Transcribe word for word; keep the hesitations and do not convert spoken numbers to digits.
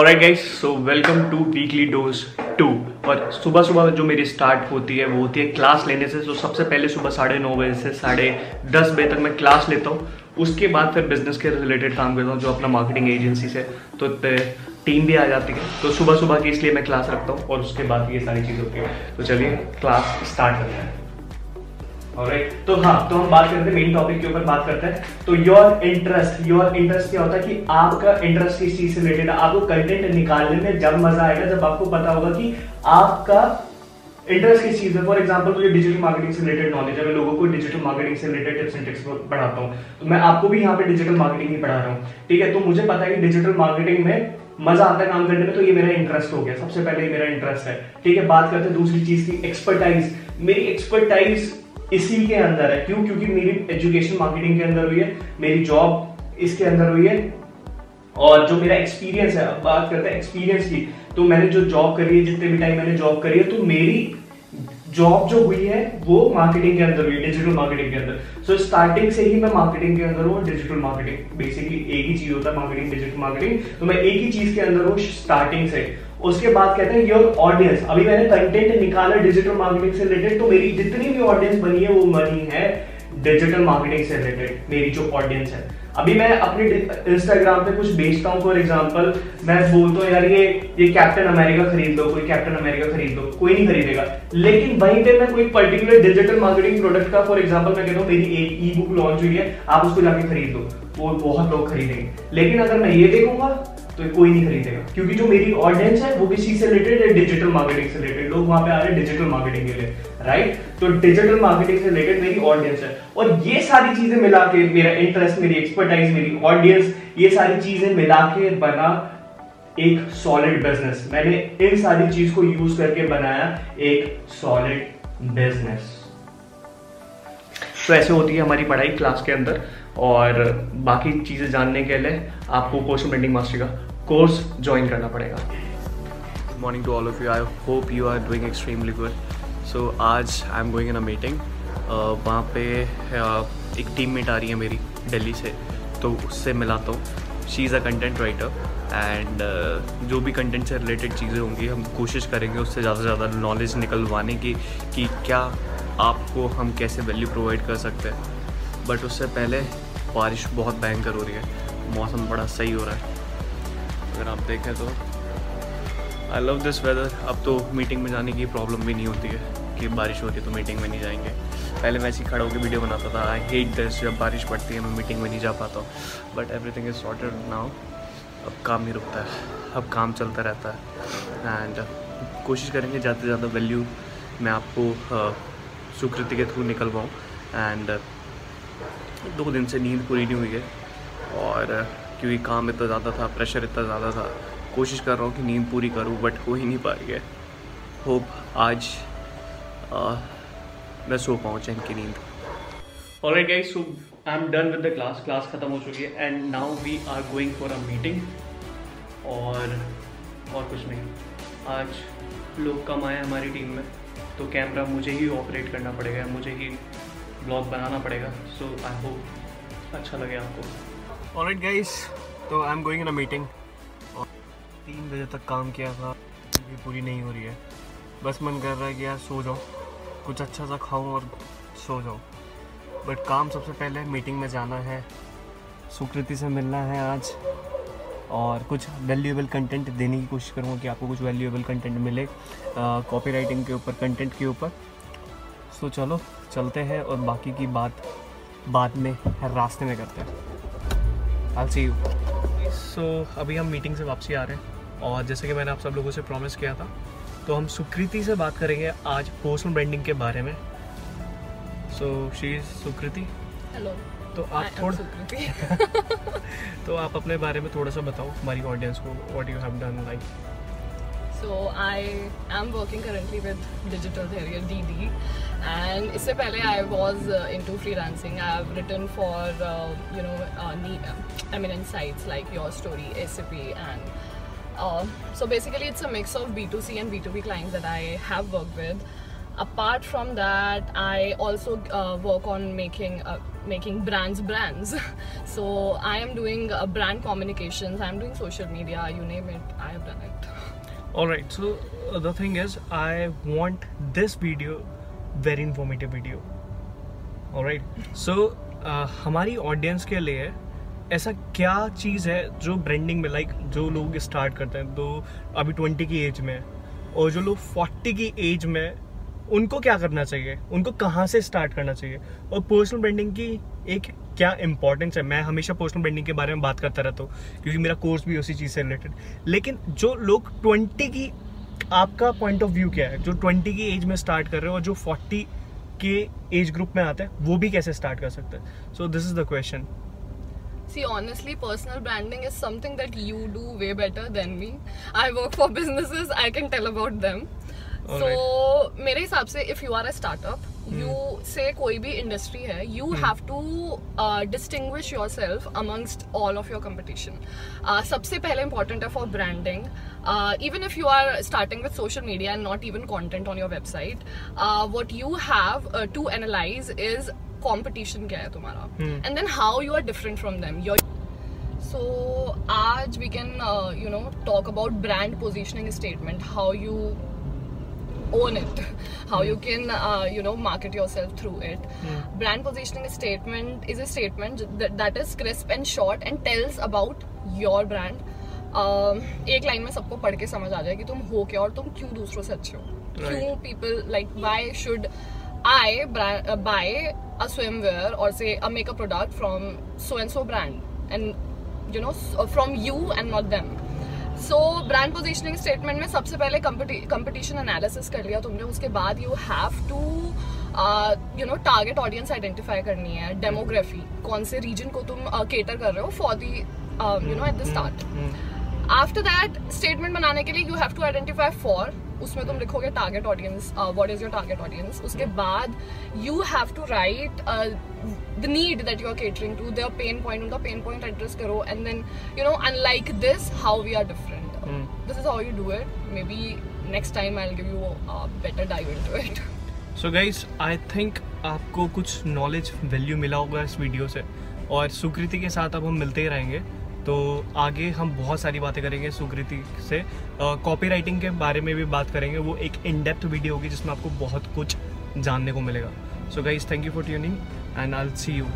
Alright guys, so welcome to weekly dose two. और सुबह सुबह जो मेरी स्टार्ट होती है वो होती है क्लास लेने से। तो so, सबसे पहले सुबह साढ़े नौ बजे से साढ़े दस बजे तक मैं क्लास लेता हूँ। उसके बाद फिर बिजनेस के रिलेटेड काम करता हूँ जो अपना मार्केटिंग एजेंसी से, तो टीम भी आ जाती है। तो सुबह सुबह की इसलिए मैं क्लास रखता हूँ और उसके बाद ये सारी चीज़ होती है। तो चलिए क्लास स्टार्ट करते हैं। ऑलराइट, तो हाँ, तो हम बात करते हैं मेन टॉपिक के ऊपर बात करते हैं। तो योर इंटरेस्ट, योर इंटरेस्ट क्या होता है कि आपका इंटरेस्ट किस चीज से रिलेटेड है। आपको कंटेंट निकालने में जब मजा आएगा जब आपको पता होगा कि आपका इंटरेस्ट किस चीज में। फॉर एग्जाम्पल, मुझे डिजिटल मार्केटिंग से रिलेटेड नॉलेज है, मैं लोगों को डिजिटल मार्केटिंग से रिलेटेड टिप्स एंड ट्रिक्स पढ़ाता हूँ। तो मैं आपको भी यहाँ पे डिजिटल मार्केटिंग ही पढ़ा रहा हूँ, ठीक है। तो मुझे पता है कि डिजिटल मार्केटिंग में मजा आता है काम करने में, तो ये मेरा इंटरेस्ट हो गया। सबसे पहले ये मेरा इंटरेस्ट है, ठीक है। बात करते हैं दूसरी चीज की, एक्सपर्टाइज। मेरी एक्सपर्टाइज इसी के अंदर है। क्यों? क्योंकि मेरी एजुकेशन मार्केटिंग के अंदर हुई है, मेरी जॉब इसके अंदर हुई है, और जो मेरा एक्सपीरियंस है। बात करते हैं एक्सपीरियंस की, तो मैंने जो जॉब करी है, जितने भी टाइम मैंने जॉब करी है, तो मेरी जॉब जो हुई है वो मार्केटिंग के अंदर हुई है, डिजिटल मार्केटिंग के अंदर। सो so, स्टार्टिंग से ही मैं मार्केटिंग के अंदर हूँ। डिजिटल मार्केटिंग बेसिकली एक ही चीज होता है, मार्केटिंग डिजिटल मार्केटिंग। तो मैं एक ही चीज के अंदर हूँ स्टार्टिंग से। उसके बाद कहते हैं योर ऑडियंस। अभी मैंने कंटेंट निकाला डिजिटल मार्केटिंग से रिलेटेड, तो मेरी जितनी भी ऑडियंस बनी है वो बनी है डिजिटल मार्केटिंग से रिलेटेड। मेरी जो ऑडियंस है, अभी मैं अपने इंस्टाग्राम पे कुछ बेचता हूँ। फॉर एग्जांपल, मैं बोलता हूँ यार ये ये कैप्टन अमेरिका खरीद लो, कोई कैप्टन अमेरिका खरीद लो, कोई नहीं खरीदेगा। लेकिन वहीं पे मैं कोई पर्टिकुलर डिजिटल मार्केटिंग प्रोडक्ट का, फॉर एग्जांपल मैं कहता हूँ मेरी एक ई बुक लॉन्च हुई है, आप उसको जाके खरीद लो, वो बहुत लोग खरीदेंगे। लेकिन अगर मैं ये देखूंगा तो कोई नहीं खरीदेगा, क्योंकि जो मेरी ऑडियंस है वो किसी से रिलेटेड है, डिजिटल मार्केटिंग से रिलेटेड। लोग वहां पे आ रहे हैं डिजिटल मार्केटिंग के लिए, राइट। तो डिजिटल मार्केटिंग से रिलेटेड मेरी ऑडियंस है, और ये सारी चीजें मिला के, मेरा इंटरेस्ट, मेरी एक्सपर्टाइज, मेरी ऑडियंस, ये सारी चीजें मिला के बना एक सॉलिड बिजनेस। मैंने इन सारी चीज को यूज करके बनाया एक सॉलिड बिजनेस। तो ऐसे होती है हमारी पढ़ाई क्लास के अंदर। और बाकी चीज़ें जानने के लिए आपको पोस्ट ब्रांडिंग मास्टरी का कोर्स ज्वाइन करना पड़ेगा। Good morning to all of you, I hope you are doing extremely good. So आज I am going in a meeting, वहाँ पे uh, एक टीम मेट आ रही है मेरी दिल्ली से, तो उससे मिलाता हूँ। She is a content writer and जो भी कंटेंट से रिलेटेड चीज़ें होंगी हम कोशिश करेंगे उससे ज़्यादा से ज़्यादा नॉलेज निकलवाने की कि क्या आपको हम कैसे वैल्यू प्रोवाइड कर सकते हैं। बट उससे पहले बारिश बहुत भयंकर हो रही है, मौसम बड़ा सही हो रहा है अगर आप देखें तो। I love this weather. अब तो मीटिंग में जाने की प्रॉब्लम भी नहीं होती है कि बारिश होती है तो मीटिंग में नहीं जाएंगे। पहले मैं ऐसे खड़ा होकर वीडियो बनाता था। आई हेट दिस, जब बारिश पड़ती है मैं मीटिंग में नहीं जा पाता हूँ। But everything is sorted now. अब काम नहीं रुकता है, अब काम चलता रहता है। एंड कोशिश करेंगे ज़्यादा से ज़्यादा वैल्यू मैं आपको सुकृति के थ्रू निकल पाऊँ। एंड दो दिन से नींद पूरी नहीं हुई है, और क्योंकि काम इतना ज़्यादा था, प्रेशर इतना ज़्यादा था, कोशिश कर रहा हूँ कि नींद पूरी करूँ, बट हो ही नहीं पा रही है। होप आज आ, मैं सो पाऊँ चैन की नींद। Alright guys, so I am done with the class. Class ख़त्म हो चुकी है and now we are going for a meeting. और और कुछ नहीं, आज लोग कम आए हमारी टीम में, तो कैमरा मुझे ही ऑपरेट करना पड़ेगा, मुझे ही ब्लॉग बनाना पड़ेगा। सो आई होप अच्छा लगे आपको। ऑलराइट गाइस, तो I am going in a meeting. और तीन बजे तक काम किया था, भी पूरी नहीं हो रही है। बस मन कर रहा है कि यार सो जाऊँ, कुछ अच्छा सा खाऊँ और सो जाऊँ। बट काम सबसे पहले, मीटिंग में जाना है, सुकृति से मिलना है आज, और कुछ वैल्यूएबल कंटेंट देने की कोशिश करूँगा कि आपको कुछ वैल्यूएबल कंटेंट मिले कॉपीराइटिंग के ऊपर, कंटेंट के ऊपर। सो चलो चलते हैं, और बाकी की बात बाद में रास्ते में करते हैं। आई सी यू। सो अभी हम मीटिंग से वापसी आ रहे हैं, और जैसे कि मैंने आप सब लोगों से प्रॉमिस किया था, तो हम सुकृति से बात करेंगे आज पर्सनल ब्रांडिंग के बारे में। So she is Sukriti. Hello. तो आप थोड़ा तो आप अपने बारे में थोड़ा सा बताओ हमारी ऑडियंस को, what you have done like. So I am working currently with digital theory D D, and इससे पहले I was into freelancing. I have written for you know I mean insights like your story, A C P, and so basically it's a mix of B two C and B two B clients that I have worked with. apart from that, I also uh, work on making uh, making brands brands. So I am doing uh, brand communications, I am doing social media, you name it, I have done it. Alright, so uh, the thing is, I want this video very informative video. Alright, so uh, हमारी audience के लिए ऐसा क्या चीज़ है जो branding में like like, जो लोग स्टार्ट करते हैं तो अभी ट्वेंटी की एज में और जो लोग फोर्टी की एज में, उनको क्या करना चाहिए, उनको कहाँ से स्टार्ट करना चाहिए, और पर्सनल ब्रांडिंग की एक क्या इंपॉर्टेंस है। मैं हमेशा पर्सनल ब्रांडिंग के बारे में बात करता रहता हूँ क्योंकि मेरा कोर्स भी उसी चीज़ से रिलेटेड। लेकिन जो लोग ट्वेंटी की, आपका पॉइंट ऑफ व्यू क्या है, जो ट्वेंटी की एज में स्टार्ट कर रहे हो और जो फोर्टी के एज ग्रुप में आते हैं वो भी कैसे स्टार्ट कर सकते हैं? So this is the question. See, honestly, personal branding is something that you do way better than me. I work for businesses, I can tell about them. All so, right. मेरे हिसाब से if you are a startup, hmm. you say कोई भी industry है, you hmm. have to uh, distinguish yourself amongst all of your competition. Uh, सबसे पहले important है for branding. Uh, even if you are starting with social media and not even content on your website, uh, what you have uh, to analyze is competition क्या है तुम्हारा, and then how you are different from them. Your so आज we can you know talk about brand positioning statement, how you own it, how you can uh, you know market yourself through it. Mm. Brand positioning statement is a statement that, that is crisp and short and tells about your brand. Um, एक line में सबको पढ़ के समझ आ जाए कि तुम हो क्या और तुम क्यों दूसरों से अच्छे हो। Right. क्यों people like why should I brand, uh, buy a swimwear or say a makeup product from so and so brand, and you know from you and not them. So brand positioning statement में सबसे पहले competition analysis कर लिया तुमने, उसके बाद you have to uh, you know target audience identify करनी है, demography, कौन से region को तुम uh, cater कर रहे हो for the uh, you know at the start. After that statement बनाने के लिए you have to identify for, उसमें तुम लिखोगे target audience, what is your target audience. उसके बाद you have to write the need that you are catering to, their pain point, उनका pain point address करो, and then you know unlike this how we are different, this is how you do it. Maybe next time I will give you a better dive into it. So guys, I think आपको कुछ knowledge value मिला होगा इस video से, और सुकृति के साथ अब हम मिलते ही रहेंगे तो आगे हम बहुत सारी बातें करेंगे सुकृति से। कॉपीराइटिंग के बारे में भी बात करेंगे, वो एक इन डेप्थ वीडियो होगी जिसमें आपको बहुत कुछ जानने को मिलेगा। So guys, thank you for tuning and I will see you.